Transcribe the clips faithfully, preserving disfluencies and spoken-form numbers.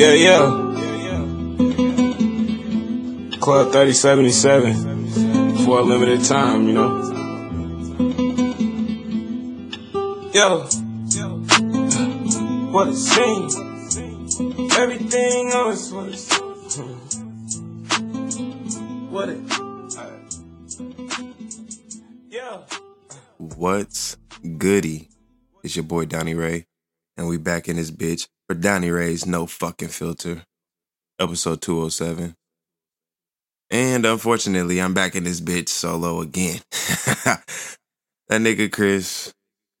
Yeah, yeah. Club thirty seventy-seven for a limited time, you know. Yo, what a scene. Everything on us was. What a. Yeah. What's goody? It's your boy Donnie Ray, and we back in this bitch for Donnie Ray's No Fucking Filter, episode two oh seven. And unfortunately, I'm back in this bitch solo again. That nigga Chris,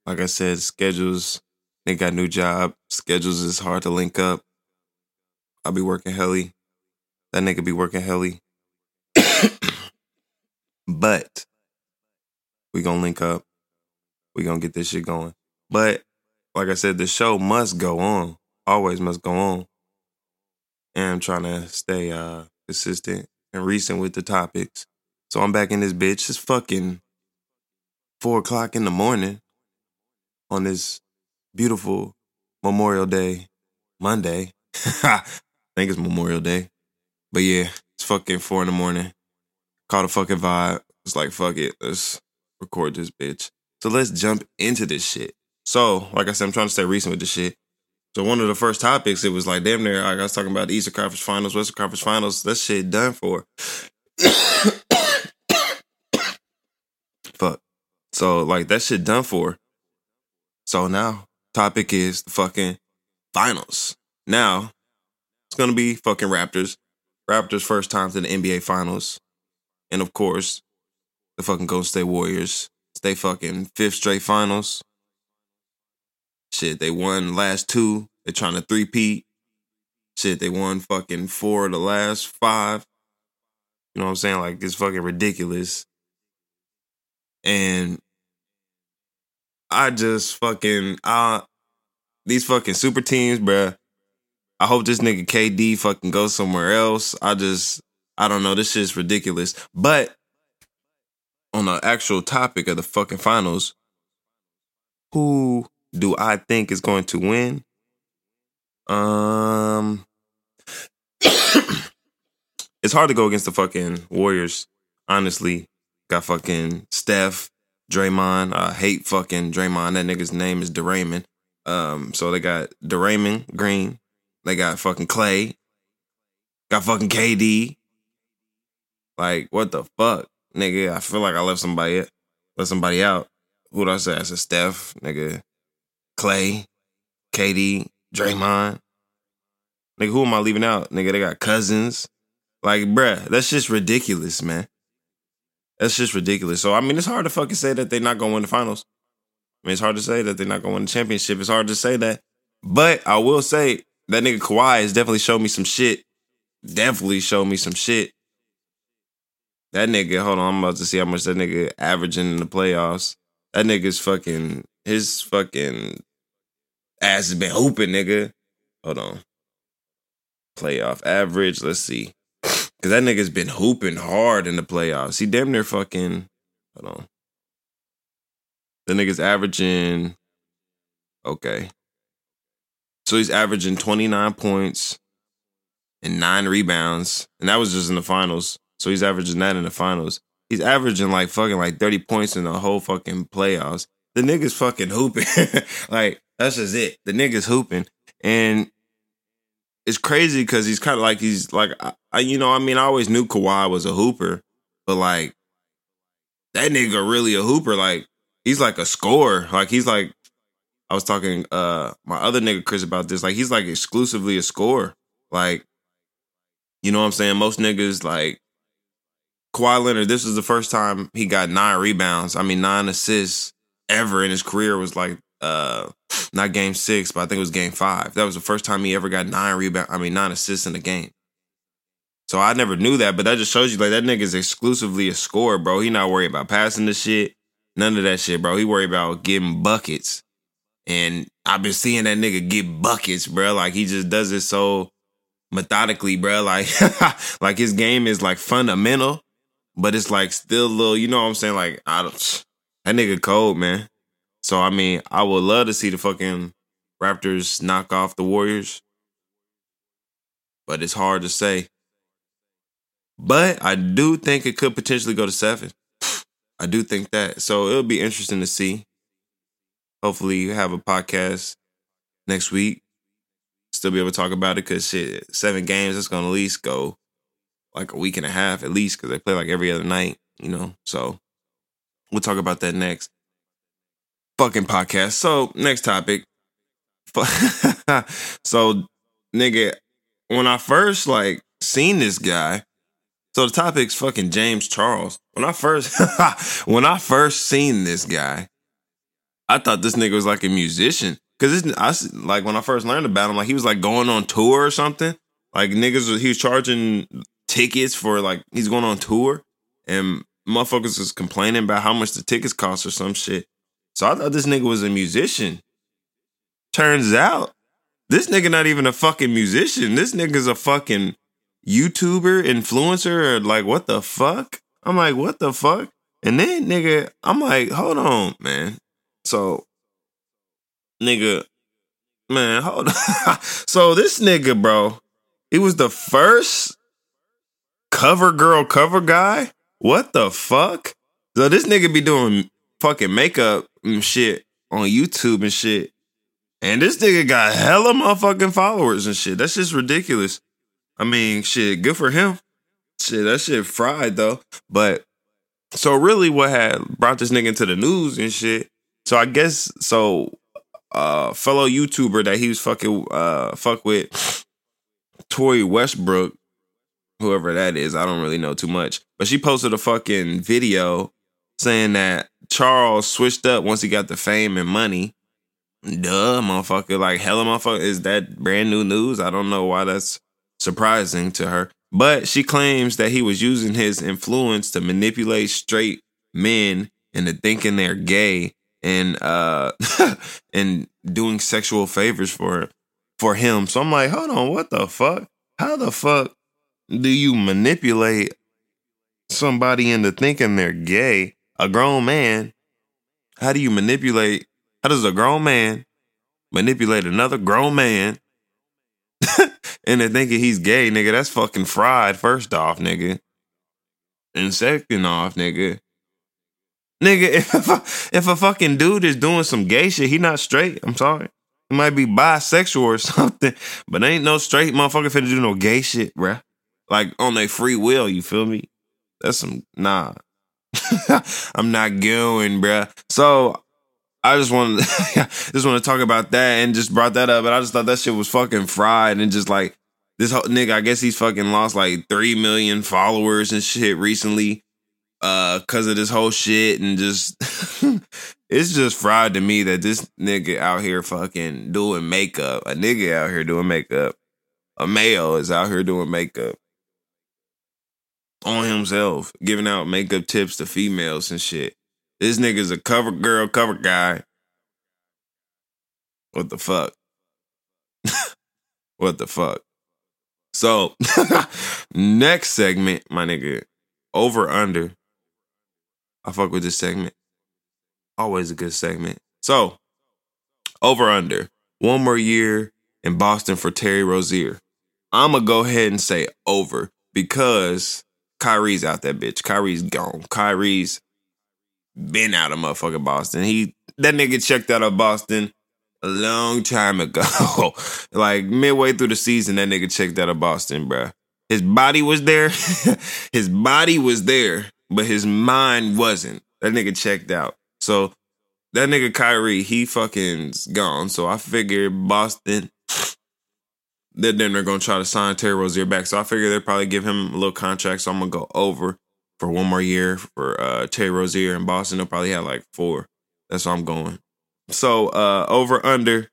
like I said, schedules, nigga got a new job, schedules is hard to link up. I'll be working helly. That nigga be working helly. But we gonna link up. We gonna get this shit going. But like I said, the show must go on. Always must go on. And I'm trying to stay uh, consistent and recent with the topics. So I'm back in this bitch. It's fucking four o'clock in the morning on this beautiful Memorial Day Monday. I think it's Memorial Day. But yeah, it's fucking four in the morning. Caught a fucking vibe. It's like, fuck it. Let's record this bitch. So let's jump into this shit. So, like I said, I'm trying to stay recent with this shit. So one of the first topics, it was like, damn near, I was talking about the Eastern Conference Finals, Western Conference Finals. That shit done for. Fuck. So, like, that shit done for. So now, topic is the fucking finals. Now, it's going to be fucking Raptors. Raptors first time to the N B A Finals. And, of course, the fucking Golden State Warriors. It's their fucking fifth straight finals. Shit, they won last two. They're trying to three-peat. Shit, they won fucking four of the last five. You know what I'm saying? Like, it's fucking ridiculous. And I just fucking... I, these fucking super teams, bruh. I hope this nigga K D fucking goes somewhere else. I just... I don't know. This shit's ridiculous. But on the actual topic of the fucking finals, who... do I think is going to win? Um, It's hard to go against the fucking Warriors, honestly. Got fucking Steph, Draymond. I hate fucking Draymond. That nigga's name is Draymond. Um, So they got Draymond Green. They got fucking Klay. Got fucking K D. Like, what the fuck? Nigga, I feel like I left somebody, left somebody out. Who did I say? I said Steph, nigga. Klay, K D, Draymond. Nigga, who am I leaving out? Nigga, they got Cousins. Like, bruh, that's just ridiculous, man. That's just ridiculous. So, I mean, it's hard to fucking say that they're not going to win the finals. I mean, it's hard to say that they're not going to win the championship. It's hard to say that. But I will say that nigga Kawhi has definitely showed me some shit. Definitely showed me some shit. That nigga, hold on, I'm about to see how much that nigga averaging in the playoffs. That nigga's fucking, his fucking... ass has been hooping, nigga. Hold on. Playoff average. Let's see. Because that nigga's been hooping hard in the playoffs. He damn near fucking... Hold on. The nigga's averaging... Okay. So he's averaging twenty-nine points and nine rebounds. And that was just in the finals. So he's averaging that in the finals. He's averaging like fucking like thirty points in the whole fucking playoffs. The nigga's fucking hooping. Like... that's just it. The nigga's hooping. And it's crazy because he's kind of like, he's like, I, I, you know, I mean, I always knew Kawhi was a hooper, but like, that nigga really a hooper. Like, he's like a scorer. Like, he's like, I was talking uh my other nigga Chris about this. Like, he's like exclusively a scorer. Like, you know what I'm saying? Most niggas, like, Kawhi Leonard, this is the first time he got nine rebounds. I mean, nine assists ever in his career was like, uh, not game six, but I think it was game five. That was the first time he ever got nine rebound. I mean, nine assists in a game. So I never knew that, but that just shows you, like, that nigga's exclusively a scorer, bro. He not worried about passing the shit. None of that shit, bro. He worried about getting buckets. And I've been seeing that nigga get buckets, bro. Like, he just does it so methodically, bro. Like, like his game is, like, fundamental, but it's, like, still a little, you know what I'm saying? Like, I don't, that nigga cold, man. So, I mean, I would love to see the fucking Raptors knock off the Warriors. but it's hard to say. But I do think it could potentially go to seven. I do think that. So it'll be interesting to see. Hopefully you have a podcast next week. Still be able to talk about it, because shit, seven games, that's going to at least go like a week and a half at least, because they play like every other night, you know. So we'll talk about that next fucking podcast. So next topic. So nigga, when I first like seen this guy, so the topic's fucking James Charles. When I first when I first seen this guy, I thought this nigga was like a musician. Cause it's, I, like when I first learned about him, like he was like going on tour or something. Like niggas, he was charging tickets for like, he's going on tour, and motherfuckers was complaining about how much the tickets cost or some shit. So I thought this nigga was a musician. Turns out this nigga not even a fucking musician. This nigga's a fucking YouTuber, influencer, or like what the fuck? I'm like, what the fuck? And then nigga, I'm like, hold on, man. So. Nigga, man, hold on. So this nigga, bro, he was the first cover girl, cover guy. What the fuck? So this nigga be doing fucking makeup and shit on YouTube and shit. And this nigga got hella motherfucking followers and shit. That's just ridiculous. I mean, shit, good for him. Shit, that shit fried though. But so really what had brought this nigga into the news and shit. So I guess, so... Uh, fellow YouTuber that he was fucking uh fuck with, Tori Westbrook, whoever that is, I don't really know too much, but she posted a fucking video saying that Charles switched up once he got the fame and money. Duh, motherfucker, like hella motherfucker. Is that brand new news? I don't know why that's surprising to her, but she claims that he was using his influence to manipulate straight men into thinking they're gay. And uh, and doing sexual favors for for him. So I'm like, hold on, what the fuck? How the fuck do you manipulate somebody into thinking they're gay? A grown man. How do you manipulate? How does a grown man manipulate another grown man into thinking he's gay, nigga? That's fucking fried. First off, nigga, and second off, nigga. Nigga, if, if a fucking dude is doing some gay shit, he not straight. I'm sorry. He might be bisexual or something, but ain't no straight motherfucker finna do no gay shit, bruh. Like, on their free will, you feel me? That's some... Nah. I'm not going, bruh. So, I just wanted, just want to talk about that and just brought that up, and I just thought that shit was fucking fried and just like, this whole nigga, I guess he's fucking lost like three million followers and shit recently. Uh, cause of this whole shit and just, it's just fried to me that this nigga out here fucking doing makeup. A nigga out here doing makeup. A male is out here doing makeup on himself, giving out makeup tips to females and shit. This nigga's a cover girl, cover guy. What the fuck? What the fuck? So, next segment, my nigga, over under. I fuck with this segment. Always a good segment. So, over under. One more year in Boston for Terry Rozier. I'm going to go ahead and say over because Kyrie's out that bitch. Kyrie's gone. Kyrie's been out of motherfucking Boston. He That nigga checked out of Boston a long time ago. Like midway through the season, that nigga checked out of Boston, bruh. His body was there. His body was there. But his mind wasn't. That nigga checked out. So that nigga Kyrie, he fucking's gone. So I figured Boston, they're then they're gonna try to sign Terry Rozier back. So I figure they'll probably give him a little contract. So I'm gonna go over for one more year for uh, Terry Rozier in Boston. They'll probably have like four. That's where I'm going. So uh, over under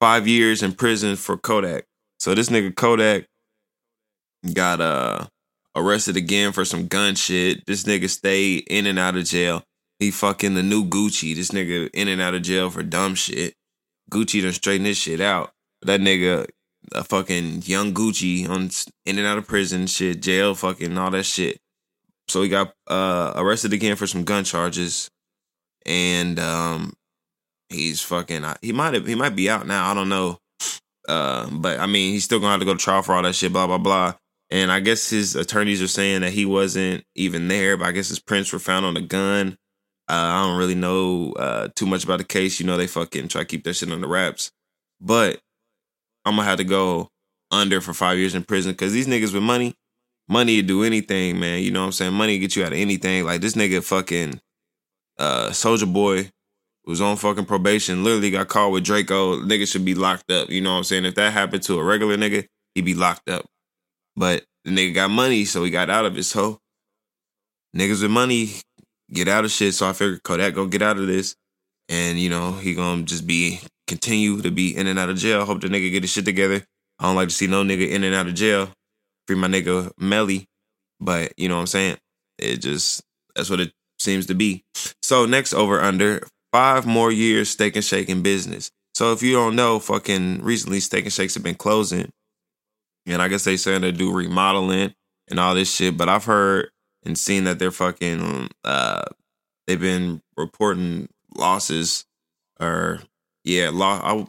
five years in prison for Kodak. So this nigga Kodak got a. Uh, arrested again for some gun shit. This nigga stayed in and out of jail. He fucking the new Gucci. This nigga in and out of jail for dumb shit. Gucci done straighten this shit out. That nigga, a fucking young Gucci on in and out of prison shit, jail, fucking all that shit. So he got uh, arrested again for some gun charges, and um, he's fucking. He might have. He might be out now. I don't know. Uh, but, I mean, he's still going to have to go to trial for all that shit, blah, blah, blah. And I guess his attorneys are saying that he wasn't even there, but I guess his prints were found on a gun. Uh, I don't really know uh, too much about the case. You know, they fucking try to keep that shit under wraps. But I'm going to have to go under for five years in prison because these niggas with money, money to do anything, man. You know what I'm saying? Money to get you out of anything. Like, this nigga fucking uh, Soulja Boy was on fucking probation, literally got caught with Draco. Nigga should be locked up. You know what I'm saying? If that happened to a regular nigga, he'd be locked up. But the nigga got money, so he got out of it. So niggas with money get out of shit. So I figured Kodak gonna get out of this. And, you know, he gonna just be, continue to be in and out of jail. Hope the nigga get his shit together. I don't like to see no nigga in and out of jail. Free my nigga Melly. But, you know what I'm saying? It just, that's what it seems to be. So next over under, five more years Steak and Shake in business. So if you don't know, fucking recently Steak and Shakes have been closing. And I guess they saying they do remodeling and all this shit. But I've heard and seen that they're fucking, uh, they've been reporting losses or, yeah, lo-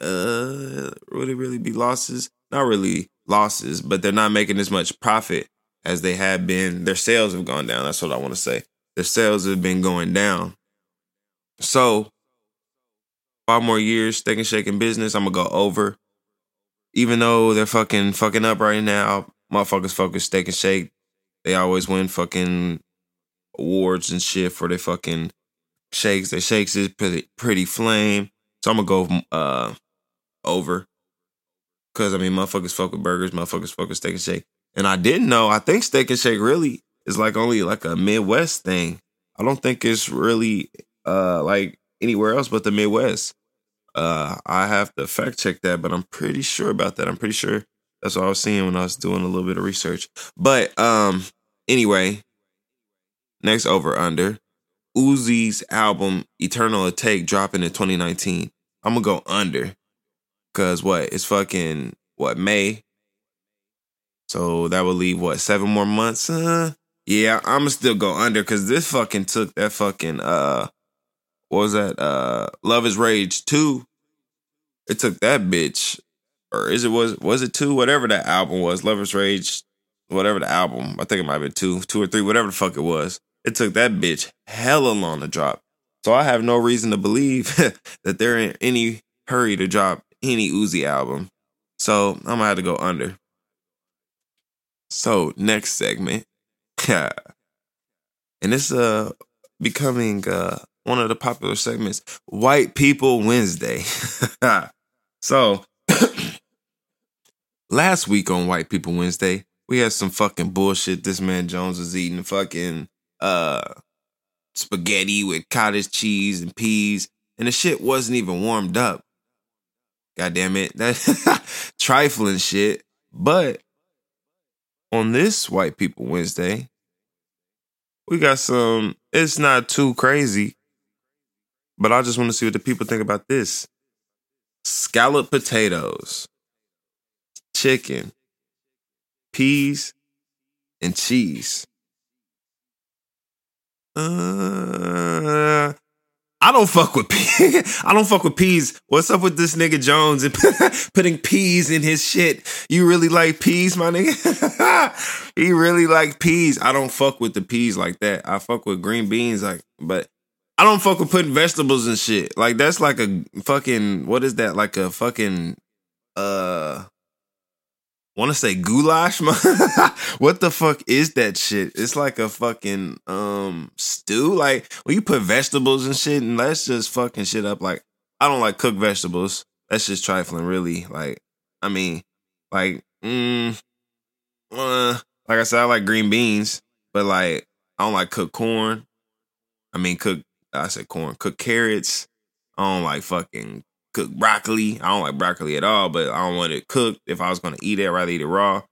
I, uh, would it really be losses? Not really losses, but they're not making as much profit as they have been. Their sales have gone down. That's what I want to say. Their sales have been going down. So, five more years Steak and Shake in business, I'm going to go over. Even though they're fucking fucking up right now, motherfuckers focus Steak and Shake. They always win fucking awards and shit for their fucking shakes. Their shakes is pretty, pretty flame. So, I'm going to go uh, over. Because, I mean, motherfuckers fuck with burgers, motherfuckers fuck with Steak and Shake. And I didn't know, I think Steak and Shake really is like only like a Midwest thing. I don't think it's really... Uh, like anywhere else but the Midwest. Uh, I have to fact check that, but I'm pretty sure about that. I'm pretty sure that's what I was seeing when I was doing a little bit of research. But um, anyway, next over under, Uzi's album Eternal Atake dropping in twenty nineteen. I'm gonna go under because what? It's fucking what May. So that would leave what seven more months. Uh, yeah, I'm gonna still go under because this fucking took that fucking uh. What was that? Uh, Luv Is Rage two. It took that bitch. Or is it was was it two? Whatever that album was. Luv Is Rage. Whatever the album. I think it might have been two. Two or three. Whatever the fuck it was. It took that bitch hella long to drop. So I have no reason to believe that they're in any hurry to drop any Uzi album. So I'm going to have to go under. So next segment. And it's uh, becoming... Uh, one of the popular segments, White People Wednesday. So, last week on White People Wednesday, we had some fucking bullshit. This man Jones was eating fucking uh, spaghetti with cottage cheese and peas, and the shit wasn't even warmed up. God damn it. That trifling shit. But on this White People Wednesday, we got some, it's not too crazy. But I just want to see what the people think about this. Scalloped potatoes, chicken, peas, and cheese. Uh, I don't fuck with peas. I don't fuck with peas. What's up with this nigga Jones and putting peas in his shit? You really like peas, my nigga? He really like peas. I don't fuck with the peas like that. I fuck with green beans, like, but. I don't fuck with putting vegetables and shit. Like, that's like a fucking, what is that? Like a fucking, uh, want to say goulash? What the fuck is that shit? It's like a fucking um stew. Like, when you put vegetables and shit, and that's just fucking shit up. Like, I don't like cooked vegetables. That's just trifling, really. Like, I mean, like, mm, uh, like I said, I like green beans, but like, I don't like cooked corn. I mean, cooked. I said corn, cook carrots. I don't like fucking cook broccoli. I don't like broccoli at all, but I don't want it cooked. If I was going to eat it, I'd rather eat it raw.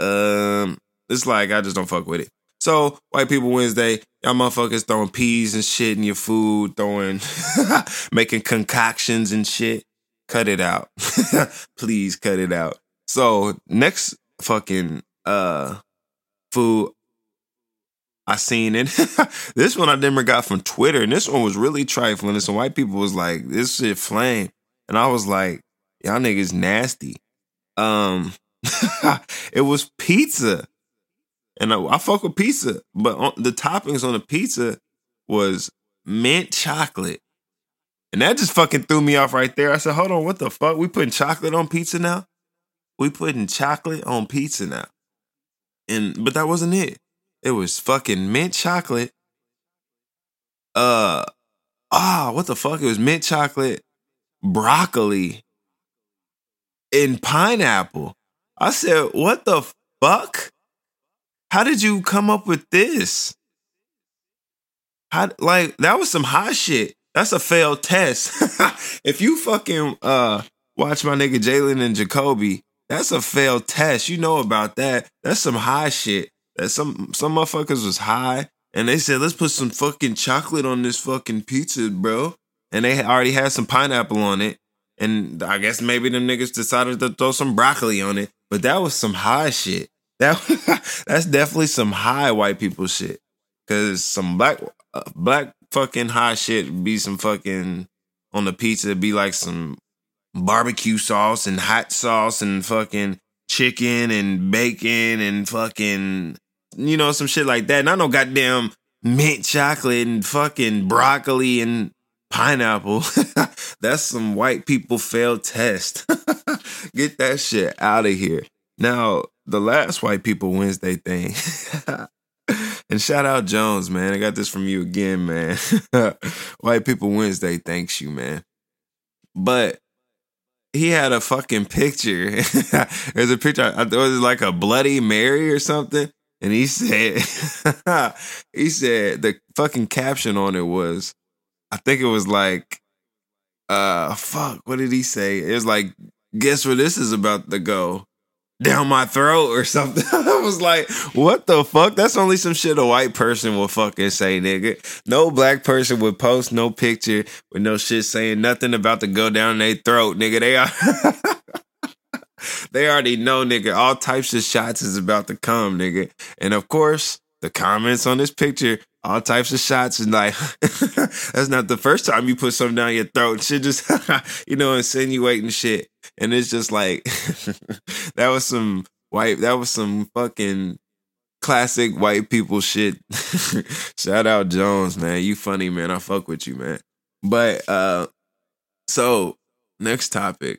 Um, it's like, I just don't fuck with it. So, White People Wednesday, y'all motherfuckers throwing peas and shit in your food, throwing, making concoctions and shit. Cut it out. Please cut it out. So, next fucking uh food I seen it. This one I never got from Twitter. And this one was really trifling. And some white people was like, this shit flame. And I was like, Y'all niggas nasty. Um, it was pizza. And I, I fuck with pizza, but on, the toppings on the pizza was mint chocolate. And that just fucking threw me off right there. I said, hold on, what the fuck? We putting chocolate on pizza now? We putting chocolate on pizza now. And but that wasn't it. It was fucking mint chocolate. Uh, ah, what the fuck? It was mint chocolate, broccoli, and pineapple. I said, what the fuck? How did you come up with this? How, like, that was some hot shit. That's a failed test. If you fucking uh, watch my nigga Jalen and Jacoby, that's a failed test. You know about that. That's some high shit. That some some motherfuckers was high, and they said, let's put some fucking chocolate on this fucking pizza, bro. And they already had some pineapple on it. And I guess maybe them niggas decided to throw some broccoli on it. But that was some high shit. That that's definitely some high white people shit. Because some black uh, black fucking high shit be some fucking on the pizza, be like some barbecue sauce and hot sauce and fucking chicken and bacon and fucking, you know, some shit like that. Not no goddamn mint chocolate and fucking broccoli and pineapple. That's some white people failed test. Get that shit out of here. Now, the last White People Wednesday thing. And shout out Jones, man. I got this from you again, man. White People Wednesday thanks you, man. But he had a fucking picture. There's a picture. I thought it was like a Bloody Mary or something. And he said, he said the fucking caption on it was, I think it was like, uh, fuck, what did he say? It was like, guess where this is about to go. Down my throat or something. I was like, what the fuck? That's only some shit a white person will fucking say, nigga. No black person would post no picture with no shit saying nothing about to go down their throat, nigga. They are they already know, nigga. All types of shots is about to come, nigga. And of course, the comments on this picture, all types of shots is like, that's not the first time you put something down your throat. Shit just, you know, insinuating shit. And it's just like, that was some white, that was some fucking classic white people shit. Shout out Jones, man. You funny, man. I fuck with you, man. But, uh, so next topic,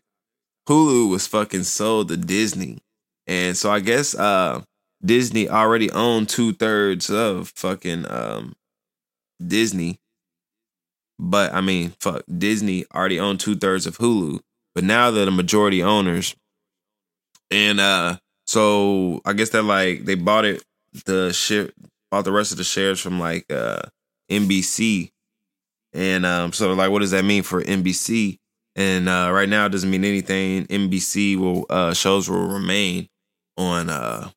Hulu was fucking sold to Disney. And so I guess, uh, Disney already owned two thirds of fucking, um, Disney. But I mean, fuck, Disney already owned two thirds of Hulu. But now they're the majority owners. And uh, so I guess they're like, they bought it, the share, bought the rest of the shares from like uh, N B C. And um, so like, what does that mean for N B C? And uh, right now it doesn't mean anything. N B C will uh, shows will remain on uh,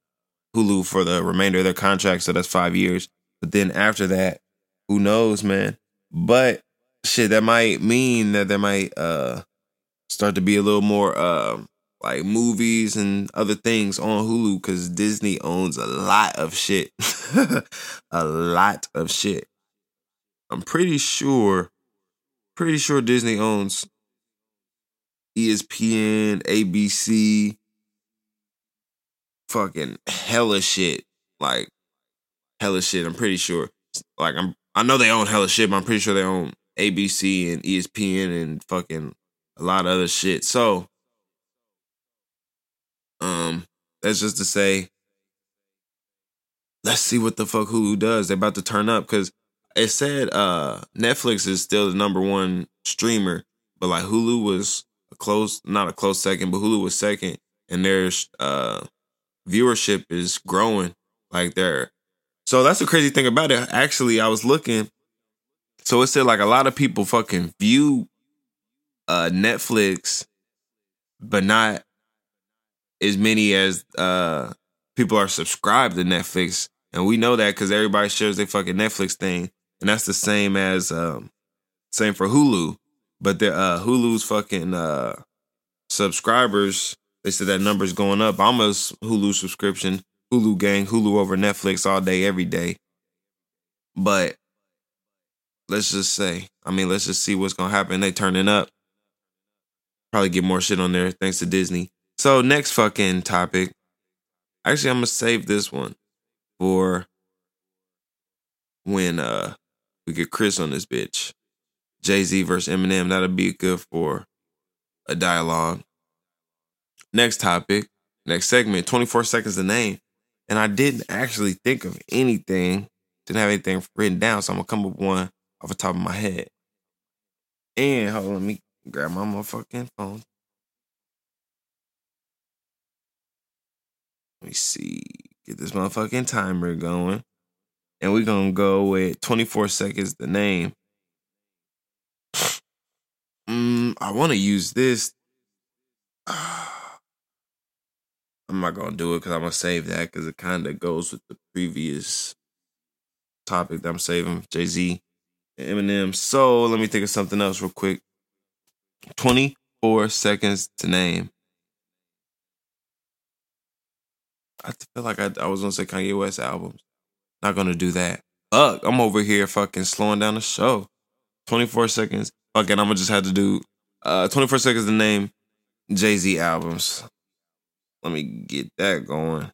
Hulu for the remainder of their contract. So that's five years. But then after that, who knows, man? But shit, that might mean that they might... Uh, start to be a little more uh, like movies and other things on Hulu because Disney owns a lot of shit. A lot of shit. I'm pretty sure, pretty sure Disney owns E S P N, A B C, fucking hella shit. Like, hella shit, I'm pretty sure. Like, I'm, I know they own hella shit, but I'm pretty sure they own A B C and E S P N and fucking... a lot of other shit. So, um, that's just to say, let's see what the fuck Hulu does. They're about to turn up because it said uh, Netflix is still the number one streamer, but like Hulu was a close, not a close second, but Hulu was second, and their uh, viewership is growing like there. So that's the crazy thing about it. Actually, I was looking, so it said like a lot of people fucking view Uh, Netflix, but not as many as uh, people are subscribed to Netflix. And we know that because everybody shares their fucking Netflix thing. And that's the same as, um, same for Hulu. But the uh, Hulu's fucking uh, subscribers, they said that number's going up. I'm a Hulu subscription, Hulu gang, Hulu over Netflix all day, every day. But let's just say, I mean, let's just see what's going to happen. They turning up. Probably get more shit on there thanks to Disney. So next fucking topic. Actually, I'm going to save this one for when uh, we get Chris on this bitch. Jay-Z versus Eminem. That'll be good for a dialogue. Next topic. Next segment. twenty-four seconds to name. And I didn't actually think of anything. Didn't have anything written down. So I'm going to come up with one off the top of my head. And hold on, let me grab my motherfucking phone. Let me see. Get this motherfucking timer going. And we're going to go with twenty-four seconds to name. Mm, I want to use this. I'm not going to do it because I'm going to save that because it kind of goes with the previous topic that I'm saving, Jay-Z and Eminem. So let me think of something else real quick. twenty-four seconds to name. I feel like I, I was going to say Kanye West albums. Not going to do that. Fuck, I'm over here fucking slowing down the show. twenty-four seconds. Fuck it, I'm going to just have to do uh, twenty-four seconds to name Jay-Z albums. Let me get that going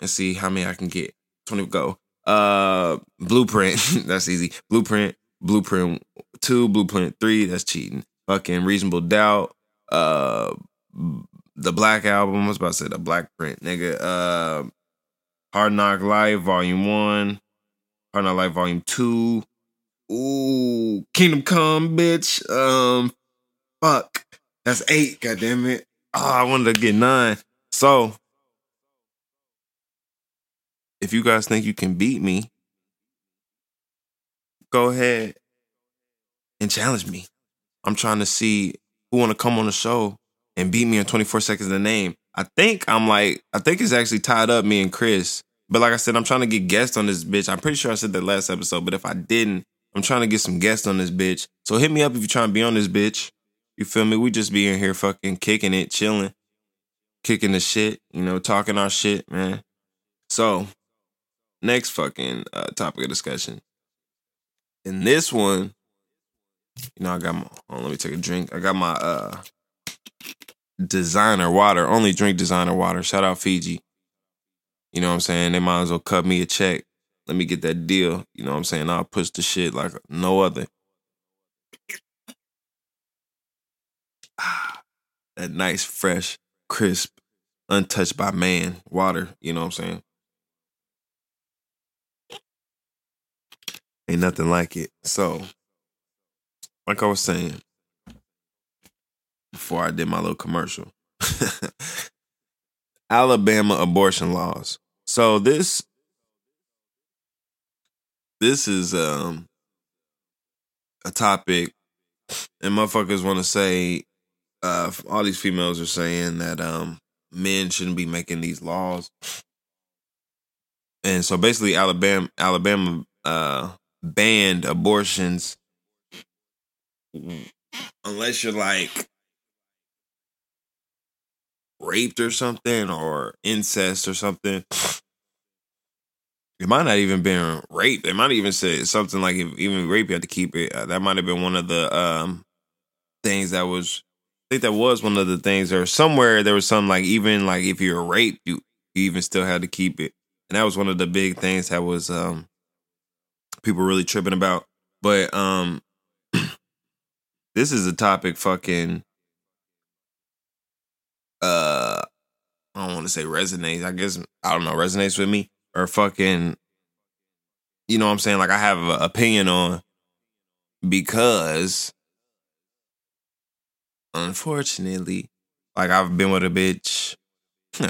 and see how many I can get. twenty go. Uh, Blueprint. That's easy. Blueprint. Blueprint two. Blueprint three. That's cheating. Fucking Reasonable Doubt. Uh... The Black Album, I was about to say The Black Print, nigga. Uh, Hard Knock Life, Volume one. Hard Knock Life, Volume two. Ooh, Kingdom Come, bitch. Um, fuck. That's eight, goddammit. Oh, I wanted to get nine. So, if you guys think you can beat me, go ahead and challenge me. I'm trying to see who want to come on the show and beat me in twenty-four seconds to name. I think I'm like, I think it's actually tied up, me and Chris. But like I said, I'm trying to get guests on this bitch. I'm pretty sure I said that last episode, but if I didn't, I'm trying to get some guests on this bitch. So hit me up if you're trying to be on this bitch. You feel me? We just be in here fucking kicking it, chilling, kicking the shit, you know, talking our shit, man. So, next fucking uh, topic of discussion. In this one, you know, I got my, hold on, let me take a drink. I got my, uh, designer water. Only drink designer water. Shout out Fiji. You know what I'm saying? They might as well cut me a check. Let me get that deal. You know what I'm saying? I'll push the shit like no other. Ah, that nice, fresh, crisp, untouched by man water. You know what I'm saying? Ain't nothing like it. So, like I was saying, before I did my little commercial. Alabama abortion laws. So this this is um a topic, and motherfuckers want to say uh all these females are saying that um men shouldn't be making these laws. And so basically Alabama Alabama uh banned abortions unless you're like raped or something, or incest or something. It might not even been rape. They might even say something like, if even rape, you had to keep it. That might have been one of the um things that was. I think that was one of the things. Or somewhere there was something like, even like if you're raped, you you even still had to keep it. And that was one of the big things that was um people really tripping about. But um, this is a topic fucking. Uh, I don't want to say resonates. I guess, I don't know, resonates with me or fucking, you know what I'm saying? Like I have an opinion on, because unfortunately, like I've been with a bitch.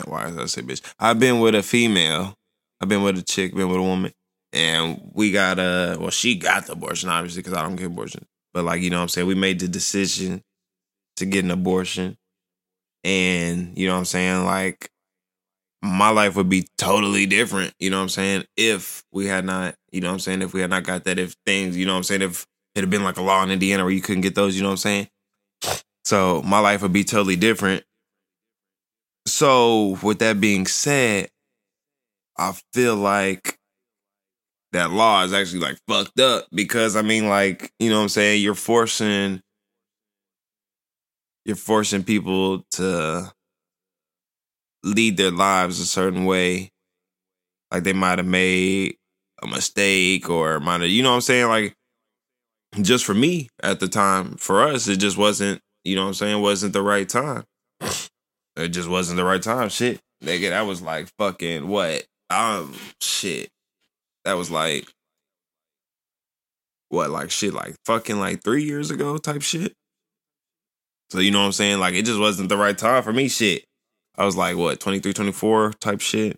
Why did I say bitch? I've been with a female. I've been with a chick, been with a woman, and we got a, well, she got the abortion, obviously, because I don't get abortion. But like, you know what I'm saying? We made the decision to get an abortion. And, you know what I'm saying, like, my life would be totally different, you know what I'm saying, if we had not, you know what I'm saying, if we had not got that, if things, you know what I'm saying, if it had been like a law in Indiana where you couldn't get those, you know what I'm saying. So my life would be totally different. So with that being said, I feel like that law is actually like fucked up because, I mean, like, you know what I'm saying, you're forcing you're forcing people to lead their lives a certain way. Like they might have made a mistake or might have, you know what I'm saying? Like just for me at the time, for us, it just wasn't, you know what I'm saying? Wasn't the right time. It just wasn't the right time. Shit, nigga, that was like fucking what? Um, shit. That was like, what, like shit, like fucking like three years ago type shit. So, you know what I'm saying? Like, it just wasn't the right time for me, shit. I was like, what, twenty-three, twenty-four type shit.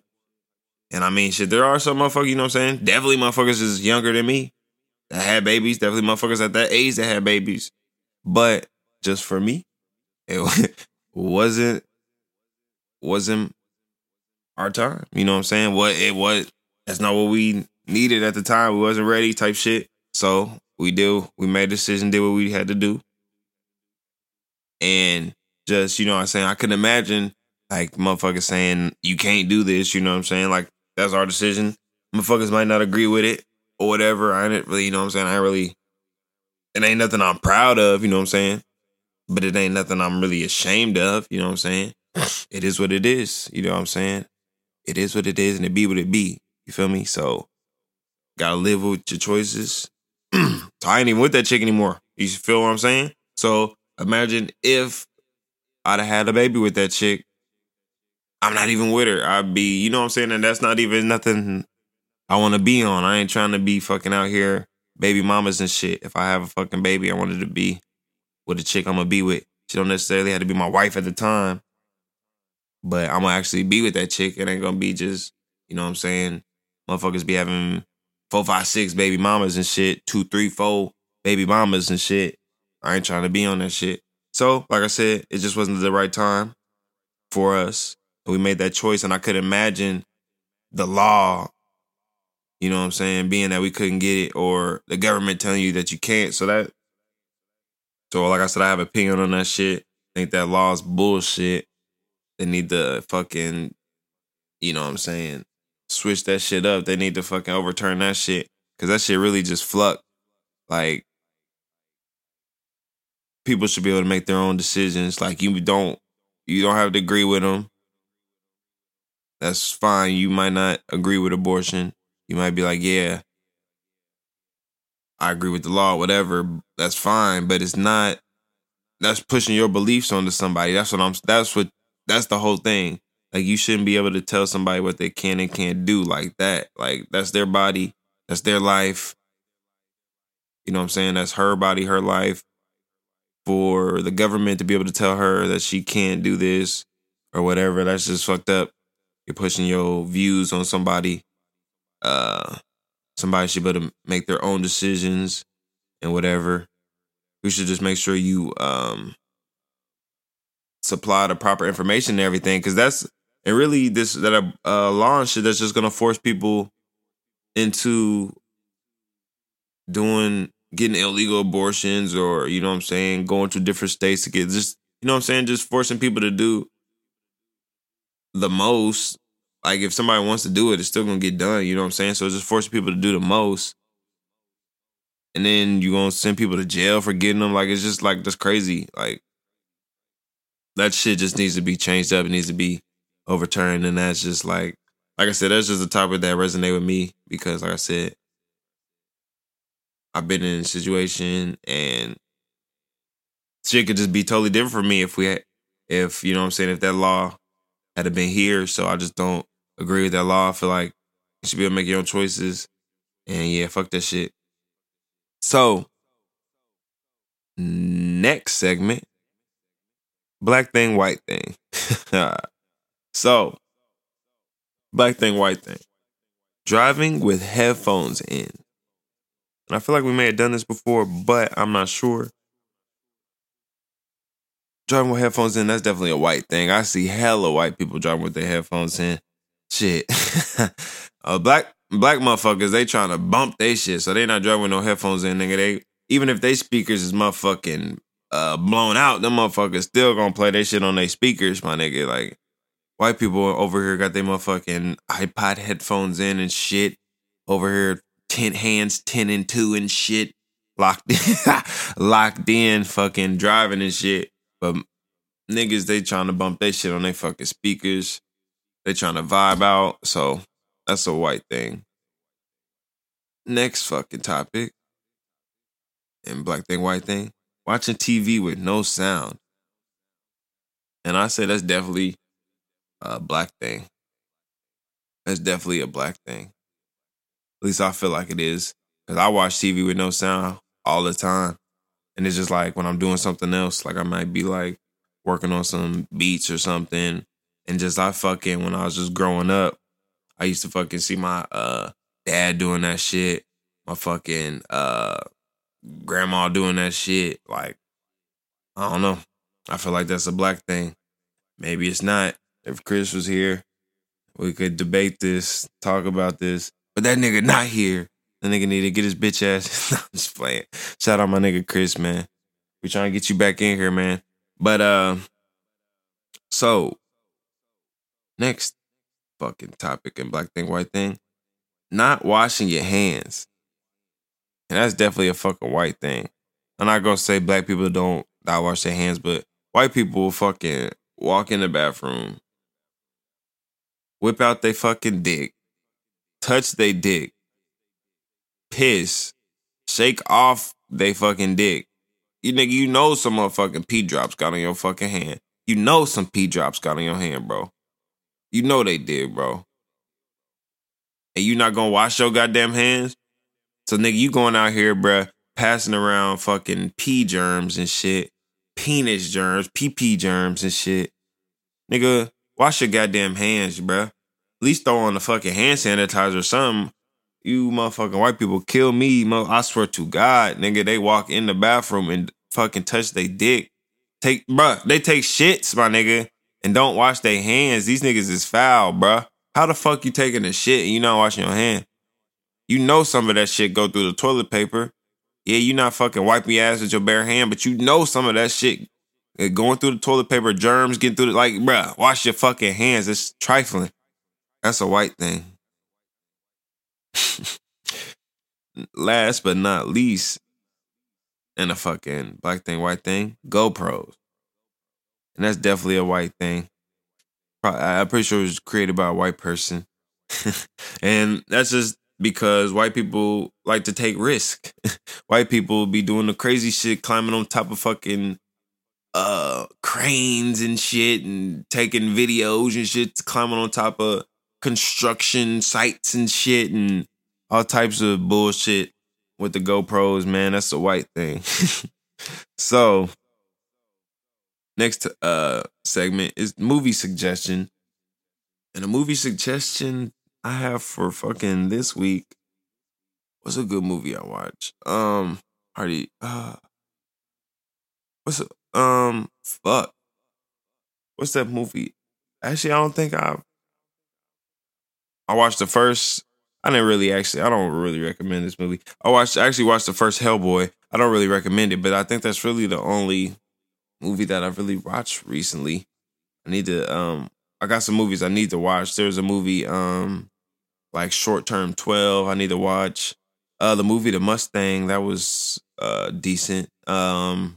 And I mean, shit, there are some motherfuckers, you know what I'm saying? Definitely motherfuckers is younger than me that had babies. Definitely motherfuckers at that age that had babies. But just for me, it wasn't, wasn't our time. You know what I'm saying? What it was, that's not what we needed at the time. We wasn't ready type shit. So we did, we made a decision, did what we had to do. And just, you know what I'm saying? I couldn't imagine like motherfuckers saying you can't do this. You know what I'm saying? Like that's our decision. Motherfuckers might not agree with it or whatever. I didn't really, you know what I'm saying? I ain't really, it ain't nothing I'm proud of. You know what I'm saying? But it ain't nothing I'm really ashamed of. You know what I'm saying? It is what it is. You know what I'm saying? It is what it is and it be what it be. You feel me? So gotta live with your choices. I ain't even with that chick anymore. You feel what I'm saying? So imagine if I'd have had a baby with that chick. I'm not even with her. I'd be, you know what I'm saying? And that's not even nothing I want to be on. I ain't trying to be fucking out here baby mamas and shit. If I have a fucking baby, I wanted to be with a chick I'm going to be with. She don't necessarily have to be my wife at the time. But I'm going to actually be with that chick. It ain't going to be just, you know what I'm saying? Motherfuckers be having four, five, six baby mamas and shit. Two, three, four baby mamas and shit. I ain't trying to be on that shit. So, like I said, it just wasn't the right time for us. We made that choice, and I could imagine the law, you know what I'm saying, being that we couldn't get it, or the government telling you that you can't. So that, so like I said, I have an opinion on that shit. I think that law is bullshit. They need to fucking, you know what I'm saying, switch that shit up. They need to fucking overturn that shit, because that shit really just fluck. Like, people should be able to make their own decisions. Like, you don't, you don't have to agree with them. That's fine. You might not agree with abortion. You might be like, yeah, I agree with the law, whatever. That's fine. But it's not, that's pushing your beliefs onto somebody. That's what I'm, that's what, that's the whole thing. Like, you shouldn't be able to tell somebody what they can and can't do like that. Like, that's their body. That's their life. You know what I'm saying? That's her body, her life. For the government to be able to tell her that she can't do this or whatever, that's just fucked up. You're pushing your views on somebody. Uh, somebody should be able to make their own decisions and whatever. We should just make sure you um, supply the proper information and everything. Because that's, and really this, that a uh, law and shit that's just going to force people into doing, getting illegal abortions or, you know what I'm saying, going to different states to get just, you know what I'm saying, just forcing people to do the most. Like, if somebody wants to do it, it's still gonna get done, you know what I'm saying? So it's just forcing people to do the most, and then you're gonna send people to jail for getting them. Like, it's just like, that's crazy. Like, that shit just needs to be changed up. It needs to be overturned. And that's just like, like I said, that's just a topic that resonates with me, because like I said, I've been in a situation and shit could just be totally different for me if we had, if, you know what I'm saying, if that law had have been here. So I just don't agree with that law. I feel like you should be able to make your own choices. And yeah, fuck that shit. So, next segment, black thing, white thing. So, black thing, white thing. Driving with headphones in. And I feel like we may have done this before, but I'm not sure. Driving with headphones in, that's definitely a white thing. I see hella white people driving with their headphones in. Shit. uh, black black motherfuckers, they trying to bump their shit, so they not driving with no headphones in, nigga. They, even if they speakers is motherfucking uh, blown out, them motherfuckers still gonna play their shit on their speakers, my nigga. Like, white people over here got their motherfucking iPod headphones in and shit. Over here, ten hands, ten and two and shit. Locked in, locked in, fucking driving and shit. But niggas, they trying to bump their shit on their fucking speakers. They trying to vibe out. So that's a white thing. Next fucking topic. And black thing, white thing. Watching T V with no sound. And I say that's definitely a black thing. That's definitely a black thing. At least I feel like it is. Because I watch T V with no sound all the time. And it's just like when I'm doing something else, like I might be like working on some beats or something. And just I fucking, when I was just growing up, I used to fucking see my uh, dad doing that shit. My fucking uh, grandma doing that shit. Like, I don't know. I feel like that's a black thing. Maybe it's not. If Chris was here, we could debate this, talk about this. But that nigga not here. That nigga need to get his bitch ass. I'm just playing. Shout out my nigga Chris, man. We trying to get you back in here, man. But, uh, so, next fucking topic in black thing, white thing. Not washing your hands. And that's definitely a fucking white thing. I'm not going to say black people don't not wash their hands, but white people will fucking walk in the bathroom, whip out their fucking dick, touch their dick, piss, shake off they fucking dick. You nigga, you know some motherfucking pee drops got on your fucking hand. You know some pee drops got on your hand, bro. You know they did, bro. And you not gonna wash your goddamn hands? So nigga, you going out here, bro, passing around fucking pee germs and shit, penis germs, pee-pee germs and shit. Nigga, wash your goddamn hands, bro. At least throw on the fucking hand sanitizer or something. You motherfucking white people kill me. I swear to God, nigga, they walk in the bathroom and fucking touch they dick. Take, bruh, they take shits, my nigga, and don't wash their hands. These niggas is foul, bruh. How the fuck you taking a shit and you not washing your hand? You know some of that shit go through the toilet paper. Yeah, you not fucking wiping your ass with your bare hand, but you know some of that shit going through the toilet paper, germs getting through the, like, bruh, wash your fucking hands. It's trifling. That's a white thing. Last but not least, and a fucking black thing, white thing, GoPros. And that's definitely a white thing. Probably, I'm pretty sure it was created by a white person. And that's just because white people like to take risk. White people be doing the crazy shit, climbing on top of fucking uh, cranes and shit, and taking videos and shit, climbing on top of construction sites and shit, and all types of bullshit with the GoPros, man. That's a white thing. So, next uh, segment is movie suggestion. And a movie suggestion I have for fucking this week. What's a good movie I watch? Um, already. Uh, what's a, um, fuck. What's that movie? Actually, I don't think I've. I watched the first. I didn't really actually. I don't really recommend this movie. I watched. I actually watched the first Hellboy. I don't really recommend it, but I think that's really the only movie that I've really watched recently. I need to. Um, I got some movies I need to watch. There's a movie, um, like Short Term twelve. I need to watch. Uh, the movie The Mustang, that was uh decent. Um,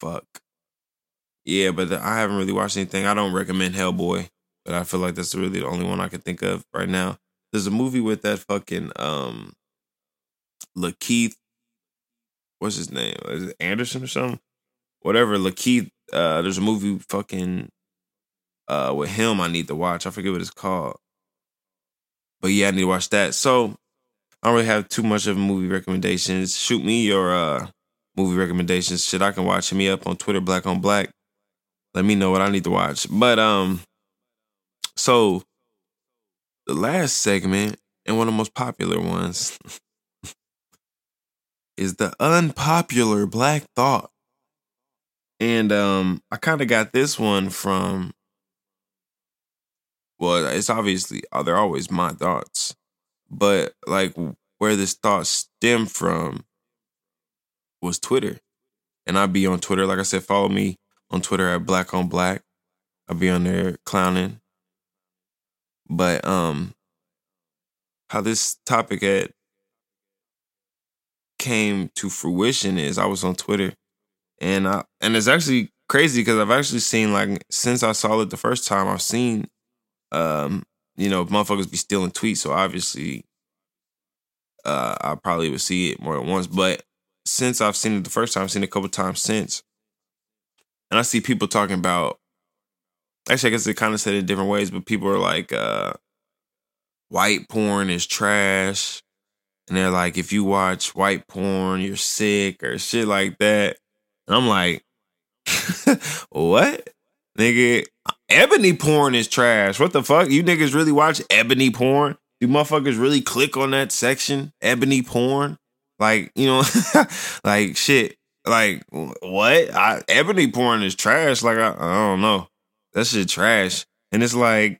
fuck. Yeah, but the, I haven't really watched anything. I don't recommend Hellboy. But I feel like that's really the only one I can think of right now. There's a movie with that fucking um, Lakeith. What's his name? Is it Anderson or something? Whatever, Lakeith. Uh, there's a movie fucking uh, with him I need to watch. I forget what it's called. But yeah, I need to watch that. So I don't really have too much of a movie recommendations. Shoot me your uh, movie recommendations. Shit, I can watch me up on Twitter, Black on Black. Let me know what I need to watch. But, um... So, the last segment, and one of the most popular ones, is the unpopular black thought. And um, I kind of got this one from, well, it's obviously, they're always my thoughts, but like where this thought stemmed from was Twitter. And I'd be on Twitter. Like I said, follow me on Twitter at Black on Black. I'd be on there clowning. But um, how this topic had came to fruition is I was on Twitter, and I, and it's actually crazy because I've actually seen, like, since I saw it the first time, I've seen, um, you know, motherfuckers be stealing tweets. So obviously, uh, I probably would see it more than once. But since I've seen it the first time, I've seen it a couple times since. And I see people talking about, actually, I guess they kind of said it in different ways, but people are like, uh, white porn is trash. And they're like, if you watch white porn, you're sick or shit like that. And I'm like, what? Nigga, ebony porn is trash. What the fuck? You niggas really watch ebony porn? You motherfuckers really click on that section? Ebony porn? Like, you know, like shit. Like, what? I, ebony porn is trash. Like, I, I don't know. That shit trash. And it's like,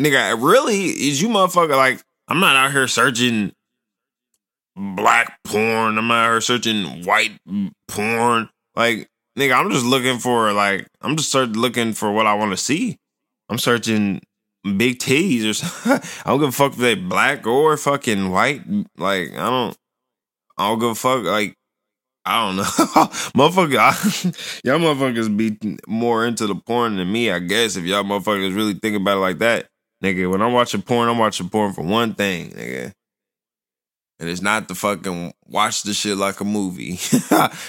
nigga, really? Is you motherfucker like, I'm not out here searching black porn. I'm out here searching white porn. Like, nigga, I'm just looking for, like, I'm just start looking for what I want to see. I'm searching big T's or something. I don't give a fuck if they black or fucking white. Like, I don't, I don't give a fuck. Like, I don't know. Motherfucker, I, y'all motherfuckers be more into the porn than me, I guess, if y'all motherfuckers really think about it like that. Nigga, when I'm watching porn, I'm watching porn for one thing, nigga. And it's not to fucking watch the shit like a movie.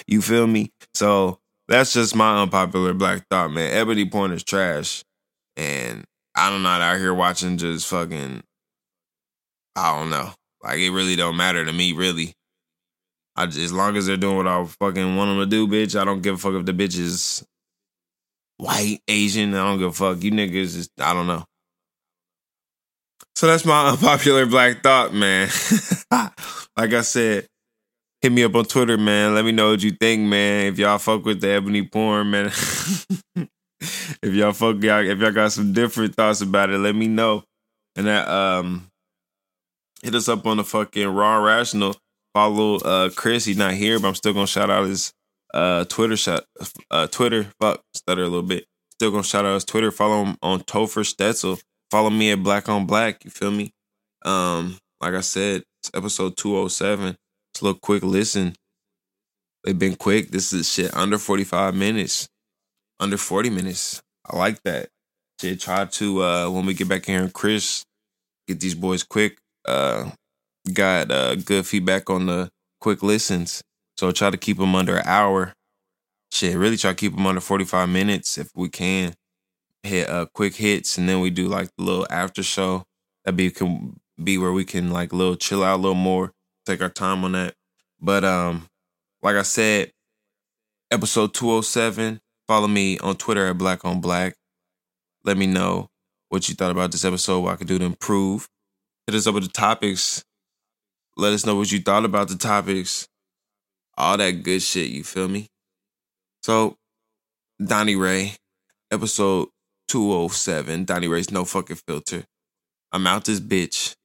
You feel me? So that's just my unpopular black thought, man. Ebony porn is trash. And I'm not out here watching just fucking, I don't know. Like, it really don't matter to me, really. I just, as long as they're doing what I fucking want them to do, bitch, I don't give a fuck if the bitch is white, Asian. I don't give a fuck. You niggas, just, I don't know. So that's my unpopular black thought, man. Like I said, hit me up on Twitter, man. Let me know what you think, man. If y'all fuck with the ebony porn, man. If y'all fuck, y'all, if y'all got some different thoughts about it, let me know. And that, um, hit us up on the fucking Raw Rational. Follow uh, Chris. He's not here, but I'm still gonna shout out his uh, Twitter shot. Uh, Twitter, fuck, stutter a little bit. Still gonna shout out his Twitter. Follow him on Topher Stetzel. Follow me at Black on Black. You feel me? Um, like I said, it's episode two oh seven. It's a little quick listen. They've been quick. This is shit under forty-five minutes. Under forty minutes. I like that. Shit, try to, uh, when we get back here and Chris, get these boys quick. Uh, got uh, good feedback on the quick listens. So try to keep them under an hour. Shit, really try to keep them under forty-five minutes if we can. Hit uh quick hits, and then we do like the little after show. That be can be where we can like little chill out a little more, take our time on that. But um, like I said, episode two oh seven. Follow me on Twitter at Black on Black. Let me know what you thought about this episode, what I could do to improve. Hit us up with the topics. Let us know what you thought about the topics. All that good shit. You feel me? So, Donnie Ray, episode two oh seven, Donnie Ray's No Fucking Filter. I'm out this bitch.